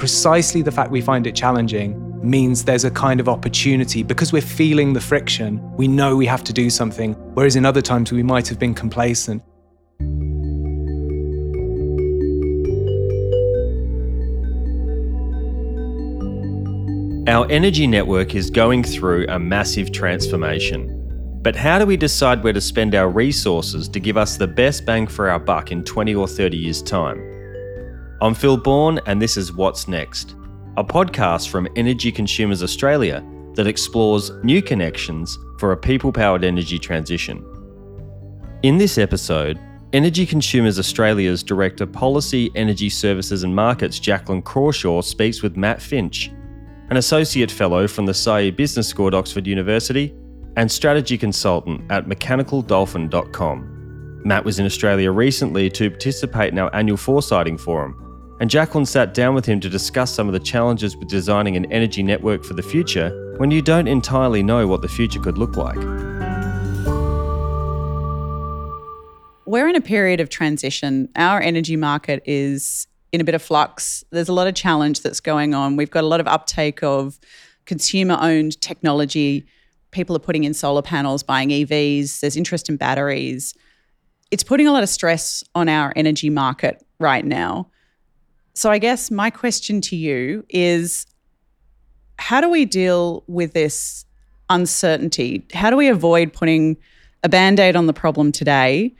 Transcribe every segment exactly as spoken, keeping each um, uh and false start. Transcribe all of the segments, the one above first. precisely the fact we find it challenging means there's a kind of opportunity. Because we're feeling the friction, we know we have to do something, whereas in other times we might have been complacent. Our energy network is going through a massive transformation. But how do we decide where to spend our resources to give us the best bang for our buck in twenty or thirty years' time? I'm Phil Bourne, and this is What's Next, a podcast from Energy Consumers Australia that explores new connections for a people-powered energy transition. In this episode, Energy Consumers Australia's Director Policy, Energy Services and Markets, Jacqueline Crawshaw, speaks with Matt Finch, an Associate Fellow from the Saïd Business School at Oxford University and Strategy Consultant at Mechanical Dolphin dot com. Matt was in Australia recently to participate in our annual Foresighting Forum, and Jacqueline sat down with him to discuss some of the challenges with designing an energy network for the future when you don't entirely know what the future could look like. We're in a period of transition. Our energy market is in a bit of flux. There's a lot of challenge that's going on. We've got a lot of uptake of consumer-owned technology. People are putting in solar panels, buying E Vs. There's interest in batteries. It's putting a lot of stress on our energy market right now. So I guess my question to you is, how do we deal with this uncertainty? How do we avoid putting a Band-Aid on the problem today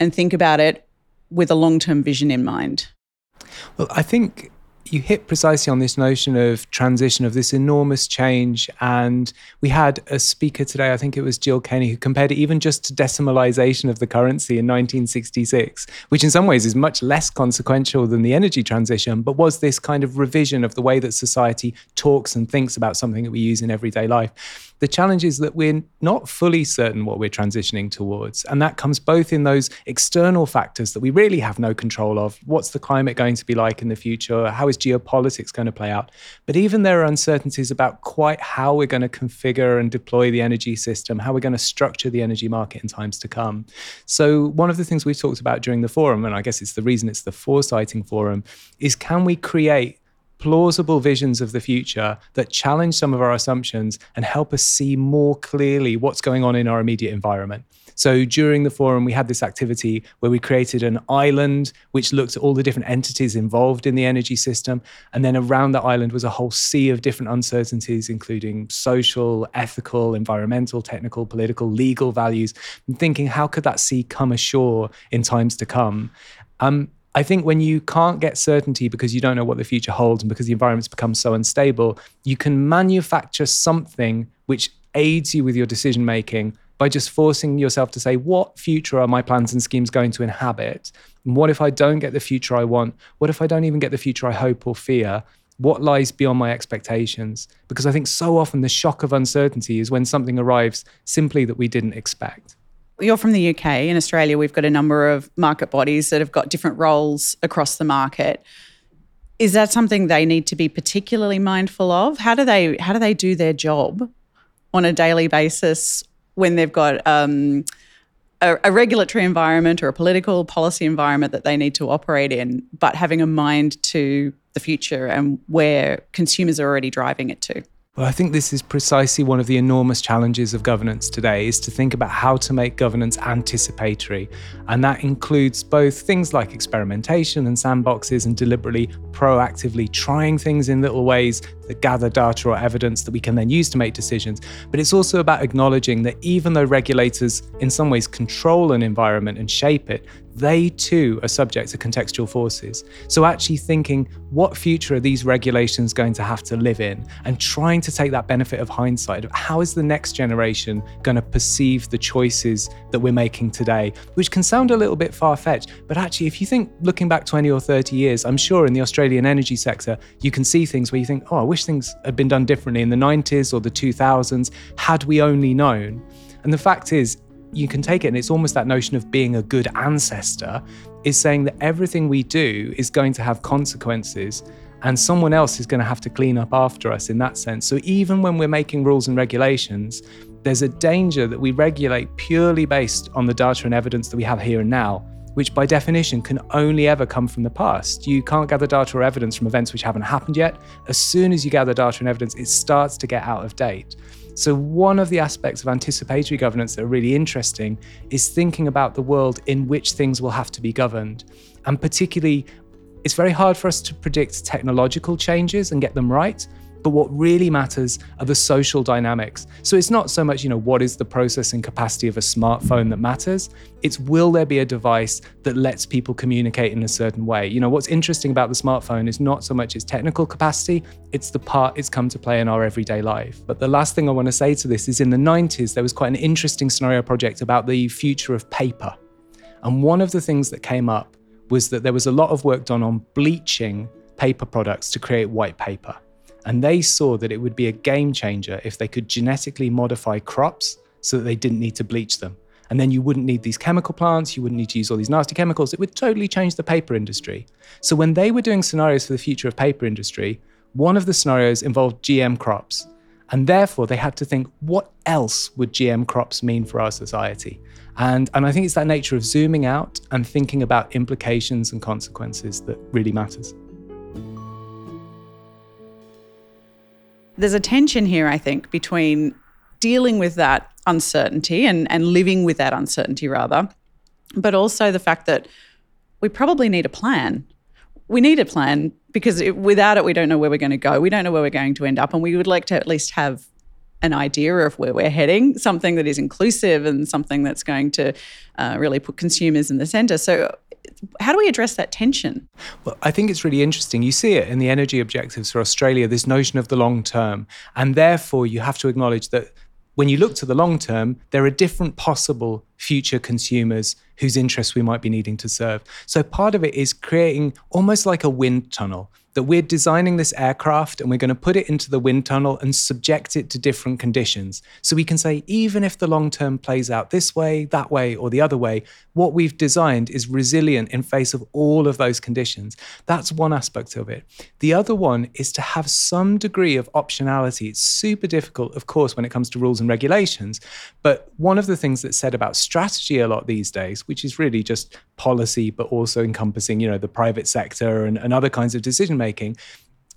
and think about it with a long-term vision in mind? Well, I think you hit precisely on this notion of transition, of this enormous change. And we had a speaker today, I think it was Jill Kenney, who compared it even just to decimalisation of the currency in nineteen sixty-six, which in some ways is much less consequential than the energy transition, but was this kind of revision of the way that society talks and thinks about something that we use in everyday life. The challenge is that we're not fully certain what we're transitioning towards. And that comes both in those external factors that we really have no control of. What's the climate going to be like in the future? How is geopolitics going to play out? But even there are uncertainties about quite how we're going to configure and deploy the energy system, how we're going to structure the energy market in times to come. So one of the things we've talked about during the forum, and I guess it's the reason it's the Foresighting Forum, is can we create plausible visions of the future that challenge some of our assumptions and help us see more clearly what's going on in our immediate environment. So during the forum, we had this activity where we created an island which looked at all the different entities involved in the energy system. And then around the island was a whole sea of different uncertainties, including social, ethical, environmental, technical, political, legal values, and thinking how could that sea come ashore in times to come? Um, I think when you can't get certainty because you don't know what the future holds and because the environment's become so unstable, you can manufacture something which aids you with your decision-making by just forcing yourself to say, what future are my plans and schemes going to inhabit? And what if I don't get the future I want? What if I don't even get the future I hope or fear? What lies beyond my expectations? Because I think so often the shock of uncertainty is when something arrives simply that we didn't expect. You're from the U K. In Australia, we've got a number of market bodies that have got different roles across the market. Is that something they need to be particularly mindful of? How do they how do they do their job on a daily basis when they've got um, a, a regulatory environment or a political policy environment that they need to operate in, but having a mind to the future and where consumers are already driving it to? Well, I think this is precisely one of the enormous challenges of governance today, is to think about how to make governance anticipatory. And that includes both things like experimentation and sandboxes and deliberately proactively trying things in little ways that gather data or evidence that we can then use to make decisions. But it's also about acknowledging that even though regulators in some ways control an environment and shape it, they too are subject to contextual forces. So actually thinking, what future are these regulations going to have to live in? And trying to take that benefit of hindsight of how is the next generation going to perceive the choices that we're making today, which can sound a little bit far-fetched, but actually if you think looking back twenty or thirty years, I'm sure in the Australian energy sector, you can see things where you think, oh, I wish things had been done differently in the nineties or the two thousands, had we only known. And the fact is, you can take it, and it's almost that notion of being a good ancestor is saying that everything we do is going to have consequences and someone else is going to have to clean up after us in that sense. So even when we're making rules and regulations, there's a danger that we regulate purely based on the data and evidence that we have here and now which by definition can only ever come from the past. You can't gather data or evidence from events which haven't happened yet. As soon as you gather data and evidence, it starts to get out of date. So one of the aspects of anticipatory governance that are really interesting is thinking about the world in which things will have to be governed. And particularly, it's very hard for us to predict technological changes and get them right. But what really matters are the social dynamics. So it's not so much, you know, what is the processing capacity of a smartphone that matters? It's will there be a device that lets people communicate in a certain way? You know, what's interesting about the smartphone is not so much its technical capacity, it's the part it's come to play in our everyday life. But the last thing I want to say to this is in the nineties, there was quite an interesting scenario project about the future of paper. And one of the things that came up was that there was a lot of work done on bleaching paper products to create white paper. And they saw that it would be a game changer if they could genetically modify crops so that they didn't need to bleach them. And then you wouldn't need these chemical plants, you wouldn't need to use all these nasty chemicals. It would totally change the paper industry. So when they were doing scenarios for the future of paper industry, one of the scenarios involved G M crops. And therefore, they had to think, what else would G M crops mean for our society? And, and I think it's that nature of zooming out and thinking about implications and consequences that really matters. There's a tension here, I think, between dealing with that uncertainty and, and living with that uncertainty, rather, but also the fact that we probably need a plan. We need a plan because it, without it, we don't know where we're going to go. We don't know where we're going to end up, and we would like to at least have an idea of where we're heading, something that is inclusive and something that's going to uh, really put consumers in the centre. So how do we address that tension? Well, I think it's really interesting. You see it in the energy objectives for Australia, this notion of the long term. And therefore, you have to acknowledge that when you look to the long term, there are different possible future consumers whose interests we might be needing to serve. So part of it is creating almost like a wind tunnel, that we're designing this aircraft and we're going to put it into the wind tunnel and subject it to different conditions. So we can say, even if the long term plays out this way, that way, or the other way, what we've designed is resilient in face of all of those conditions. That's one aspect of it. The other one is to have some degree of optionality. It's super difficult, of course, when it comes to rules and regulations. But one of the things that's said about strategy a lot these days, which is really just policy, but also encompassing, you know, the private sector and, and other kinds of decision making,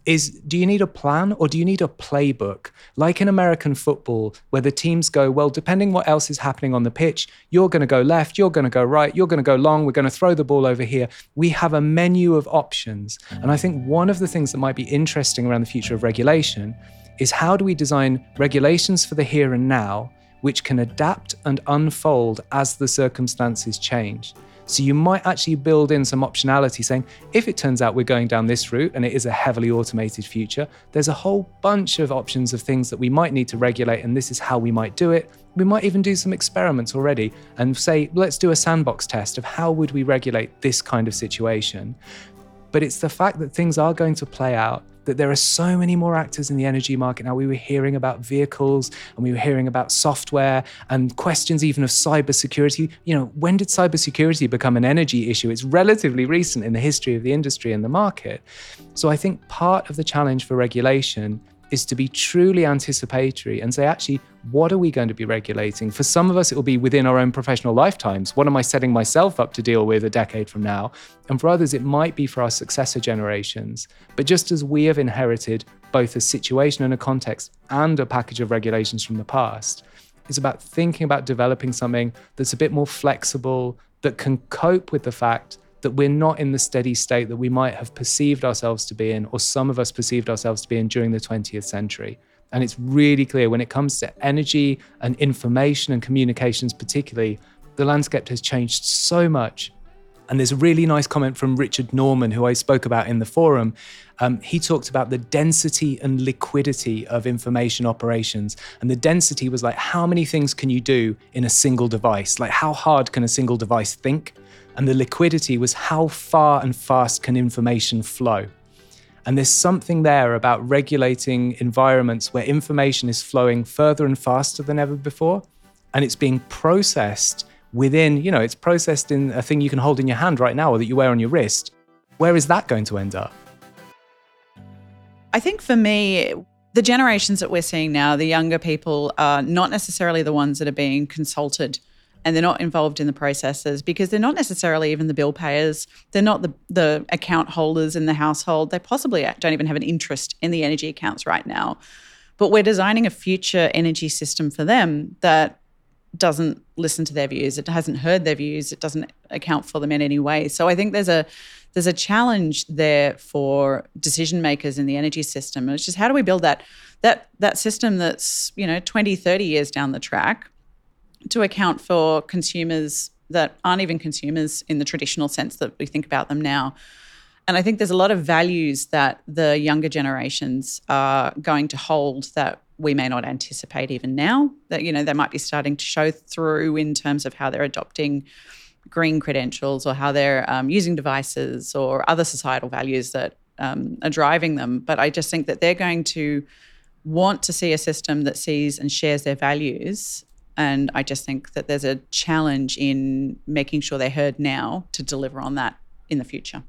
is do you need a plan or do you need a playbook? Like in American football, where the teams go, well, depending what else is happening on the pitch, you're going to go left, you're going to go right, you're going to go long, we're going to throw the ball over here. We have a menu of options. And I think one of the things that might be interesting around the future of regulation is how do we design regulations for the here and now, which can adapt and unfold as the circumstances change. So you might actually build in some optionality saying, if it turns out we're going down this route and it is a heavily automated future, there's a whole bunch of options of things that we might need to regulate, and this is how we might do it. We might even do some experiments already and say, let's do a sandbox test of how would we regulate this kind of situation. But it's the fact that things are going to play out, that there are so many more actors in the energy market now. We were hearing about vehicles and we were hearing about software and questions even of cybersecurity. You know, when did cybersecurity become an energy issue? It's relatively recent in the history of the industry and the market. So I think part of the challenge for regulation is to be truly anticipatory and say, actually, what are we going to be regulating? For some of us, it will be within our own professional lifetimes. What am I setting myself up to deal with a decade from now? And for others, it might be for our successor generations. But just as we have inherited both a situation and a context and a package of regulations from the past, it's about thinking about developing something that's a bit more flexible, that can cope with the fact that we're not in the steady state that we might have perceived ourselves to be in, or some of us perceived ourselves to be in during the twentieth century. And it's really clear when it comes to energy and information and communications particularly, the landscape has changed so much. And there's a really nice comment from Richard Norman, who I spoke about in the forum. Um, he talked about the density and liquidity of information operations. And the density was like, how many things can you do in a single device? Like, how hard can a single device think? And the liquidity was how far and fast can information flow? And there's something there about regulating environments where information is flowing further and faster than ever before. And it's being processed within, you know, it's processed in a thing you can hold in your hand right now or that you wear on your wrist. Where is that going to end up? I think for me, the generations that we're seeing now, the younger people are not necessarily the ones that are being consulted and they're not involved in the processes because they're not necessarily even the bill payers. They're not the, the account holders in the household. They possibly don't even have an interest in the energy accounts right now. But we're designing a future energy system for them that doesn't listen to their views. It hasn't heard their views. It doesn't account for them in any way. So I think there's a there's a challenge there for decision makers in the energy system. And it's just how do we build that that that system that's, you know, twenty, thirty years down the track to account for consumers that aren't even consumers in the traditional sense that we think about them now. And I think there's a lot of values that the younger generations are going to hold that we may not anticipate even now, that, you know, they might be starting to show through in terms of how they're adopting green credentials or how they're um, using devices or other societal values that um, are driving them. But I just think that they're going to want to see a system that sees and shares their values. And I just think that there's a challenge in making sure they're heard now to deliver on that in the future.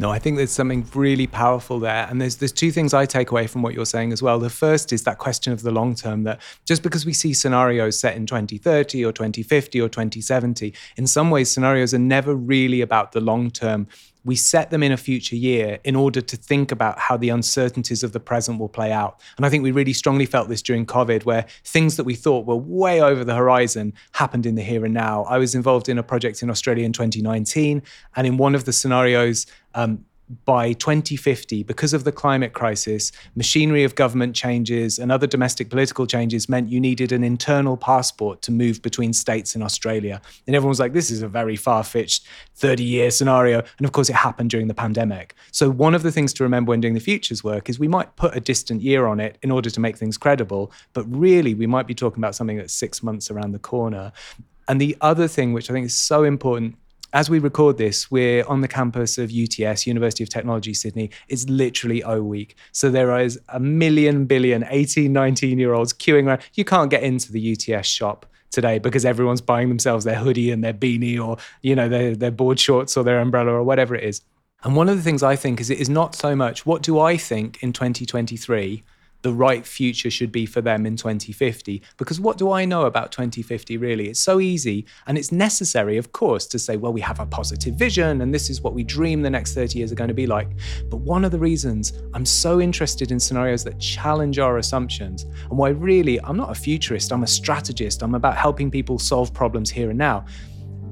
No, I think there's something really powerful there. And there's there's two things I take away from what you're saying as well. The first is that question of the long term, that just because we see scenarios set in twenty thirty or twenty fifty or twenty seventy, in some ways scenarios are never really about the long term. We set them in a future year in order to think about how the uncertainties of the present will play out. And I think we really strongly felt this during COVID, where things that we thought were way over the horizon happened in the here and now. I was involved in a project in Australia in twenty nineteen, and in one of the scenarios, um, by twenty fifty, because of the climate crisis, machinery of government changes and other domestic political changes meant you needed an internal passport to move between states in Australia. And everyone was like, this is a very far-fetched thirty-year scenario. And of course, it happened during the pandemic. So one of the things to remember when doing the futures work is we might put a distant year on it in order to make things credible, but really we might be talking about something that's six months around the corner. And the other thing, which I think is so important, as we record this, we're on the campus of U T S, University of Technology, Sydney. It's literally O Week. So there is a million, billion, eighteen, nineteen-year-olds queuing around. You can't get into the U T S shop today because everyone's buying themselves their hoodie and their beanie or, you know, their, their board shorts or their umbrella or whatever it is. And one of the things I think is it is not so much, what do I think in twenty twenty-three the right future should be for them in twenty fifty. Because what do I know about twenty fifty, really? It's so easy, and it's necessary, of course, to say, well, we have a positive vision and this is what we dream the next thirty years are going to be like. But one of the reasons I'm so interested in scenarios that challenge our assumptions, and why really I'm not a futurist, I'm a strategist. I'm about helping people solve problems here and now.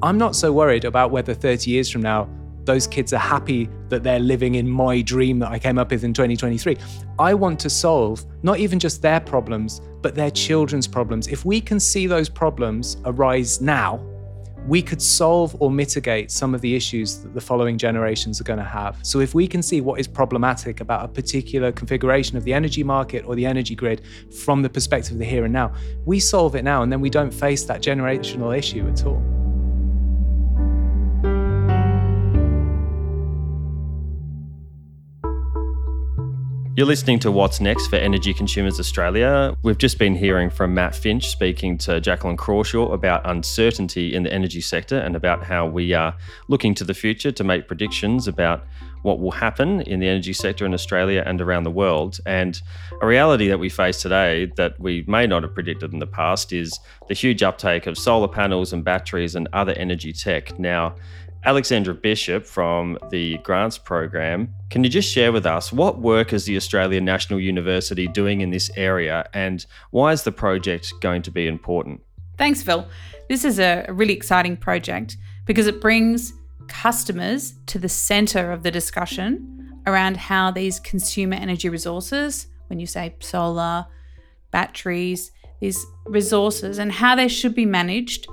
I'm not so worried about whether thirty years from now those kids are happy that they're living in my dream that I came up with in twenty twenty-three. I want to solve not even just their problems, but their children's problems. If we can see those problems arise now, we could solve or mitigate some of the issues that the following generations are going to have. So if we can see what is problematic about a particular configuration of the energy market or the energy grid from the perspective of the here and now, we solve it now, and then we don't face that generational issue at all. You're listening to What's Next for Energy Consumers Australia. We've just been hearing from Matt Finch speaking to Jacqueline Crawshaw about uncertainty in the energy sector and about how we are looking to the future to make predictions about what will happen in the energy sector in Australia and around the world. And a reality that we face today that we may not have predicted in the past is the huge uptake of solar panels and batteries and other energy tech. Now, Alexandra Bishop from the grants program, can you just share with us what work is the Australian National University doing in this area, and why is the project going to be important? Thanks, Phil. This is a really exciting project because it brings customers to the centre of the discussion around how these consumer energy resources, when you say solar, batteries, these resources, and how they should be managed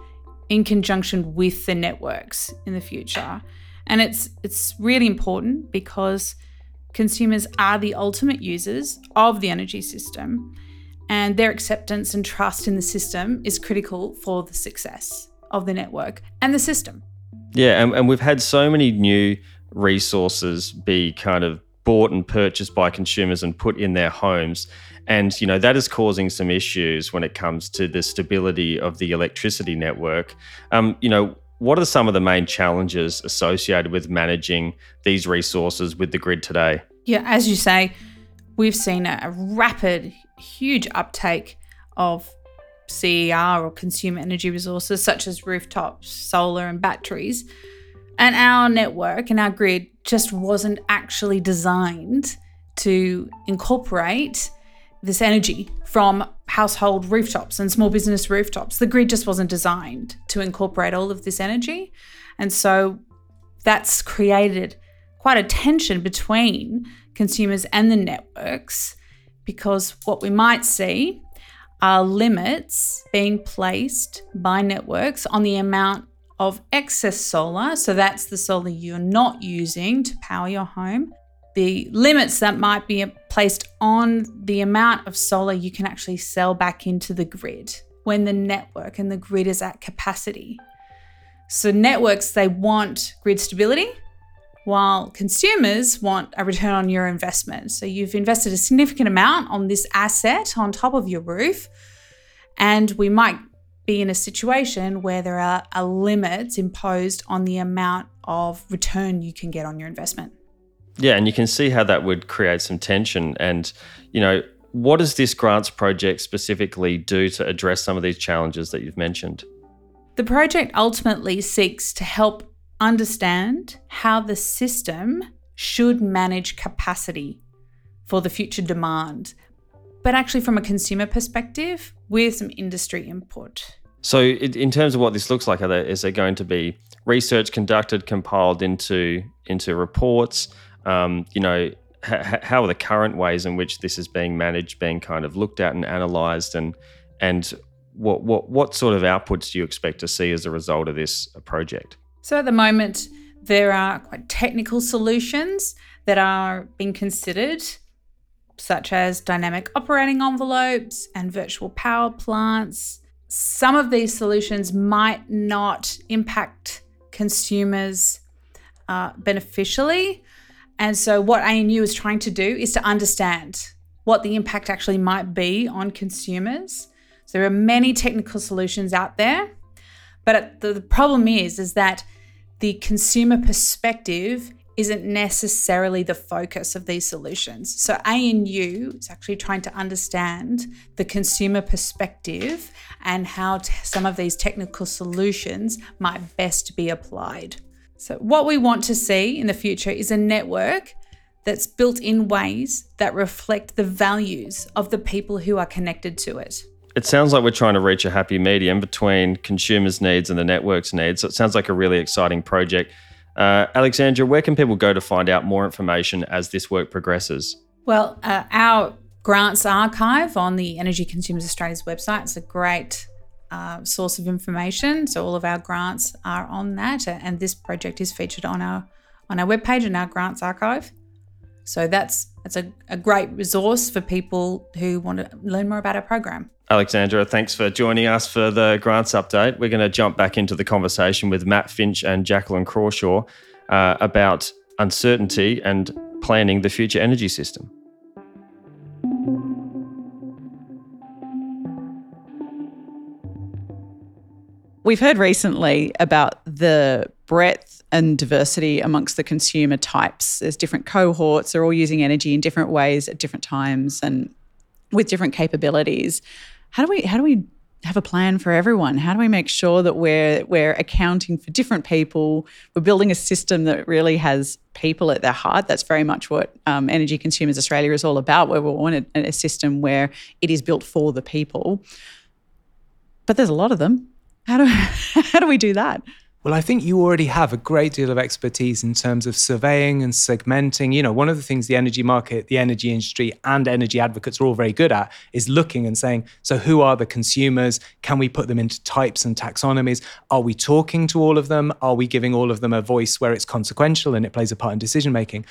in conjunction with the networks in the future. And it's it's really important because consumers are the ultimate users of the energy system, and their acceptance and trust in the system is critical for the success of the network and the system. Yeah, and, and we've had so many new resources be kind of bought and purchased by consumers and put in their homes. And, you know, that is causing some issues when it comes to the stability of the electricity network. Um, you know, what are some of the main challenges associated with managing these resources with the grid today? Yeah, as you say, we've seen a rapid, huge uptake of C E R or consumer energy resources such as rooftops, solar and batteries. And our network and our grid just wasn't actually designed to incorporate this energy from household rooftops and small business rooftops. The grid just wasn't designed to incorporate all of this energy. And so that's created quite a tension between consumers and the networks, because what we might see are limits being placed by networks on the amount of excess solar. So that's the solar you're not using to power your home. The limits that might be placed on the amount of solar you can actually sell back into the grid when the network and the grid is at capacity. So networks, they want grid stability, while consumers want a return on your investment. So you've invested a significant amount on this asset on top of your roof, and we might be in a situation where there are a limits imposed on the amount of return you can get on your investment. Yeah, and you can see how that would create some tension. And, you know, what does this grants project specifically do to address some of these challenges that you've mentioned? The project ultimately seeks to help understand how the system should manage capacity for the future demand, but actually from a consumer perspective with some industry input. So in terms of what this looks like, are there, is there going to be research conducted, compiled into, into reports? Um, you know, ha- how are the current ways in which this is being managed, being kind of looked at and analysed, and and what, what, what sort of outputs do you expect to see as a result of this project? So at the moment, there are quite technical solutions that are being considered, such as dynamic operating envelopes and virtual power plants. Some of these solutions might not impact consumers uh, beneficially. And so what A N U is trying to do is to understand what the impact actually might be on consumers. So there are many technical solutions out there, but the problem is, is that the consumer perspective isn't necessarily the focus of these solutions. So A N U is actually trying to understand the consumer perspective and how t- some of these technical solutions might best be applied. So what we want to see in the future is a network that's built in ways that reflect the values of the people who are connected to it. It sounds like we're trying to reach a happy medium between consumers' needs and the network's needs. So it sounds like a really exciting project. Uh, Alexandra, where can people go to find out more information as this work progresses? Well, uh, our grants archive on the Energy Consumers Australia's website is a great uh, source of information. So all of our grants are on that, and this project is featured on our on our webpage and our grants archive. So that's that's a, a great resource for people who want to learn more about our program. Alexandra, thanks for joining us for the grants update. We're going to jump back into the conversation with Matt Finch and Jacqueline Crawshaw uh, about uncertainty and planning the future energy system. We've heard recently about the breadth and diversity amongst the consumer types. There's different cohorts. They're all using energy in different ways at different times and with different capabilities. How do we how do we have a plan for everyone? How do we make sure that we're we're accounting for different people? We're building a system that really has people at their heart. That's very much what um, Energy Consumers Australia is all about, where we want a, a system where it is built for the people. But there's a lot of them. How do how do we do that? Well, I think you already have a great deal of expertise in terms of surveying and segmenting. You know, one of the things the energy market, the energy industry, and energy advocates are all very good at is looking and saying, so who are the consumers? Can we put them into types and taxonomies? Are we talking to all of them? Are we giving all of them a voice where it's consequential and it plays a part in decision making?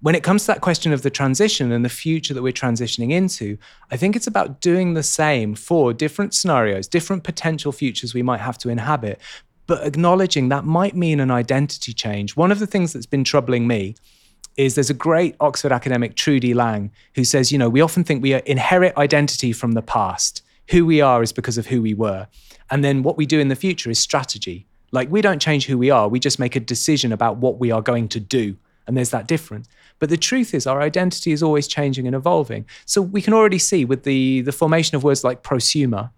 When it comes to that question of the transition and the future that we're transitioning into, I think it's about doing the same for different scenarios, different potential futures we might have to inhabit, but acknowledging that might mean an identity change. One of the things that's been troubling me is there's a great Oxford academic, Trudy Lang, who says, you know, we often think we inherit identity from the past. Who we are is because of who we were. And then what we do in the future is strategy. Like, we don't change who we are. We just make a decision about what we are going to do. And there's that difference. But the truth is our identity is always changing and evolving. So we can already see with the, the formation of words like prosumer,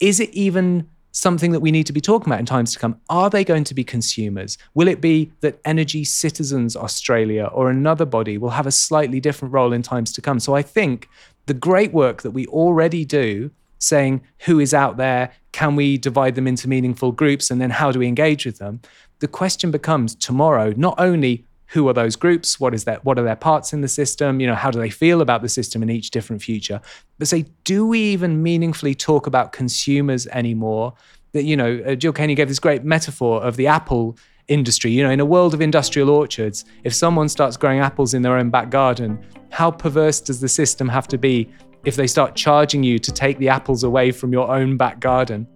Is it even something that we need to be talking about in times to come? Are they going to be consumers? Will it be that Energy Citizens Australia or another body will have a slightly different role in times to come? So I think the great work that we already do saying who is out there, can we divide them into meaningful groups, and then how do we engage with them? The question becomes tomorrow, not only who are those groups, what is that, what are their parts in the system, you know, how do they feel about the system in each different future, but say, do we even meaningfully talk about consumers anymore? That, you know, uh, Jill Kenney gave this great metaphor of the apple industry. You know, in a world of industrial orchards, if someone starts growing apples in their own back garden, how perverse does the system have to be if they start charging you to take the apples away from your own back garden?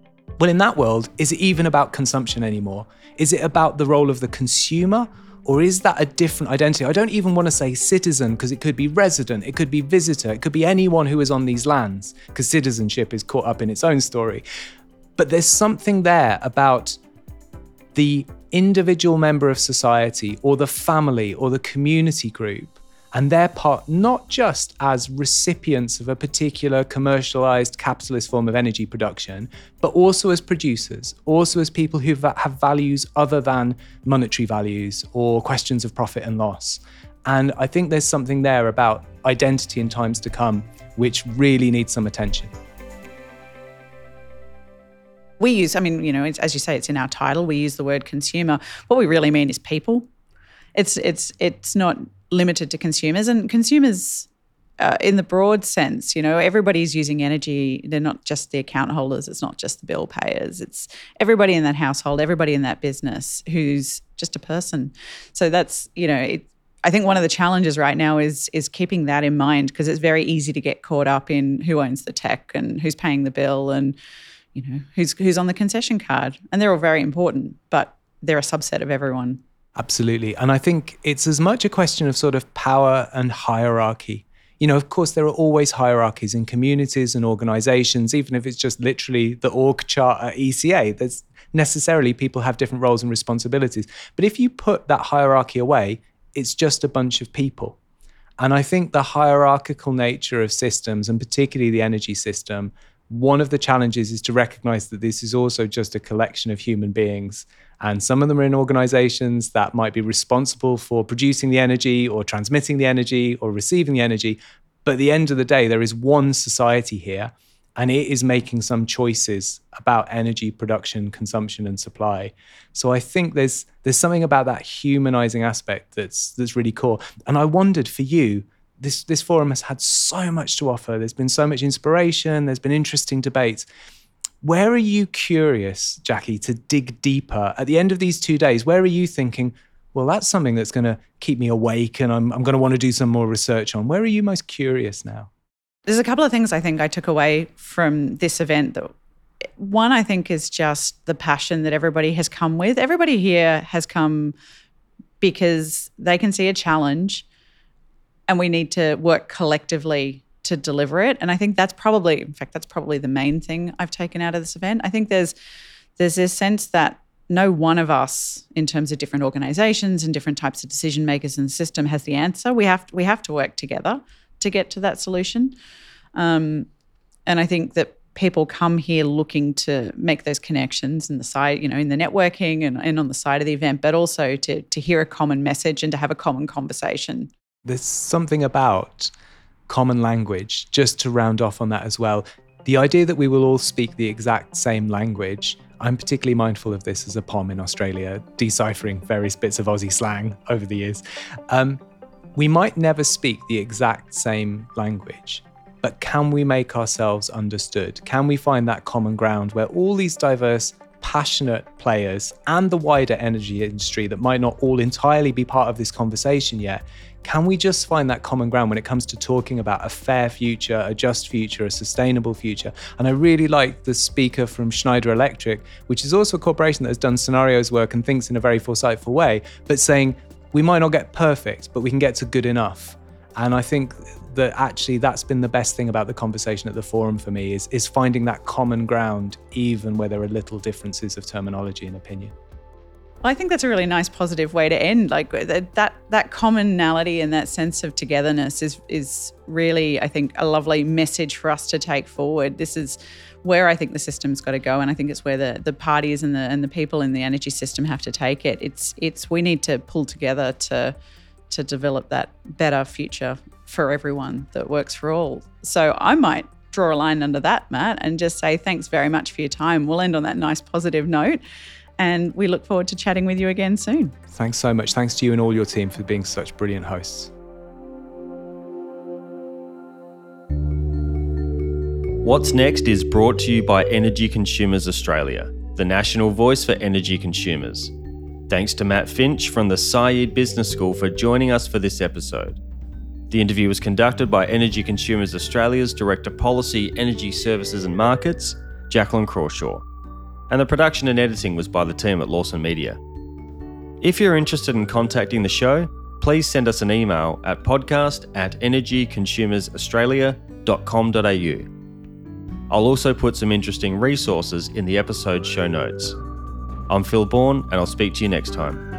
Well, in that world, is it even about consumption anymore? Is it about the role of the consumer, or is that a different identity? I don't even want to say citizen, because it could be resident, it could be visitor, it could be anyone who is on these lands, because citizenship is caught up in its own story. But there's something there about the individual member of society or the family or the community group and their part, not just as recipients of a particular commercialized capitalist form of energy production, but also as producers, also as people who have values other than monetary values or questions of profit and loss. And I think there's something there about identity in times to come, which really needs some attention. We use, I mean, you know, it's, as you say, it's in our title, we use the word consumer. What we really mean is people. It's, it's, it's not limited to consumers, and consumers uh, in the broad sense, you know, everybody's using energy. They're not just the account holders. It's not just the bill payers. It's everybody in that household, everybody in that business who's just a person. So that's, you know, it, I think one of the challenges right now is is keeping that in mind, because it's very easy to get caught up in who owns the tech and who's paying the bill and, you know, who's who's on the concession card. And they're all very important, but they're a subset of everyone. Absolutely. And I think it's as much a question of sort of power and hierarchy. You know, of course, there are always hierarchies in communities and organizations, even if it's just literally the org chart at E C A. There's necessarily people have different roles and responsibilities. But if you put that hierarchy away, it's just a bunch of people. And I think the hierarchical nature of systems, and particularly the energy system, one of the challenges is to recognize that this is also just a collection of human beings. And some of them are in organizations that might be responsible for producing the energy or transmitting the energy or receiving the energy. But at the end of the day, there is one society here, and it is making some choices about energy production, consumption, and supply. So I think there's there's something about that humanizing aspect that's that's really core. And I wondered for you, This this forum has had so much to offer. There's been so much inspiration. There's been interesting debates. Where are you curious, Jackie, to dig deeper? At the end of these two days, where are you thinking, well, that's something that's going to keep me awake and I'm, I'm going to want to do some more research on? Where are you most curious now? There's a couple of things I think I took away from this event. One, I think, is just the passion that everybody has come with. Everybody here has come because they can see a challenge, and we need to work collectively to deliver it. And I think that's probably, in fact, that's probably the main thing I've taken out of this event. I think there's there's this sense that no one of us, in terms of different organisations and different types of decision makers in the system, has the answer. We have to, we have to work together to get to that solution. Um, and I think that people come here looking to make those connections in the side, you know, in the networking and, and on the side of the event, but also to to hear a common message and to have a common conversation. There's something about common language, just to round off on that as well. The idea that we will all speak the exact same language. I'm particularly mindful of this as a P O M in Australia, deciphering various bits of Aussie slang over the years. Um, we might never speak the exact same language, but can we make ourselves understood? Can we find that common ground where all these diverse, passionate players and the wider energy industry that might not all entirely be part of this conversation yet, can we just find that common ground when it comes to talking about a fair future, a just future, a sustainable future? And I really like the speaker from Schneider Electric, which is also a corporation that has done scenarios work and thinks in a very foresightful way, but saying we might not get perfect, but we can get to good enough. And I think that actually that's been the best thing about the conversation at the forum for me is, is finding that common ground, even where there are little differences of terminology and opinion. I think that's a really nice positive way to end. Like that that commonality and that sense of togetherness is is really, I think, a lovely message for us to take forward. This is where I think the system's got to go, and I think it's where the, the parties and the and the people in the energy system have to take it. It's it's we need to pull together to to develop that better future for everyone that works for all. So I might draw a line under that, Matt, and just say thanks very much for your time. We'll end on that nice positive note. And we look forward to chatting with you again soon. Thanks so much. Thanks to you and all your team for being such brilliant hosts. What's Next is brought to you by Energy Consumers Australia, the national voice for energy consumers. Thanks to Matt Finch from the Saïd Business School for joining us for this episode. The interview was conducted by Energy Consumers Australia's Director Policy, Energy Services and Markets, Jacqueline Crawshaw. And the production and editing was by the team at Lawson Media. If you're interested in contacting the show, please send us an email at podcast at energyconsumersaustralia.com.au. I'll also put some interesting resources in the episode show notes. I'm Phil Bourne, and I'll speak to you next time.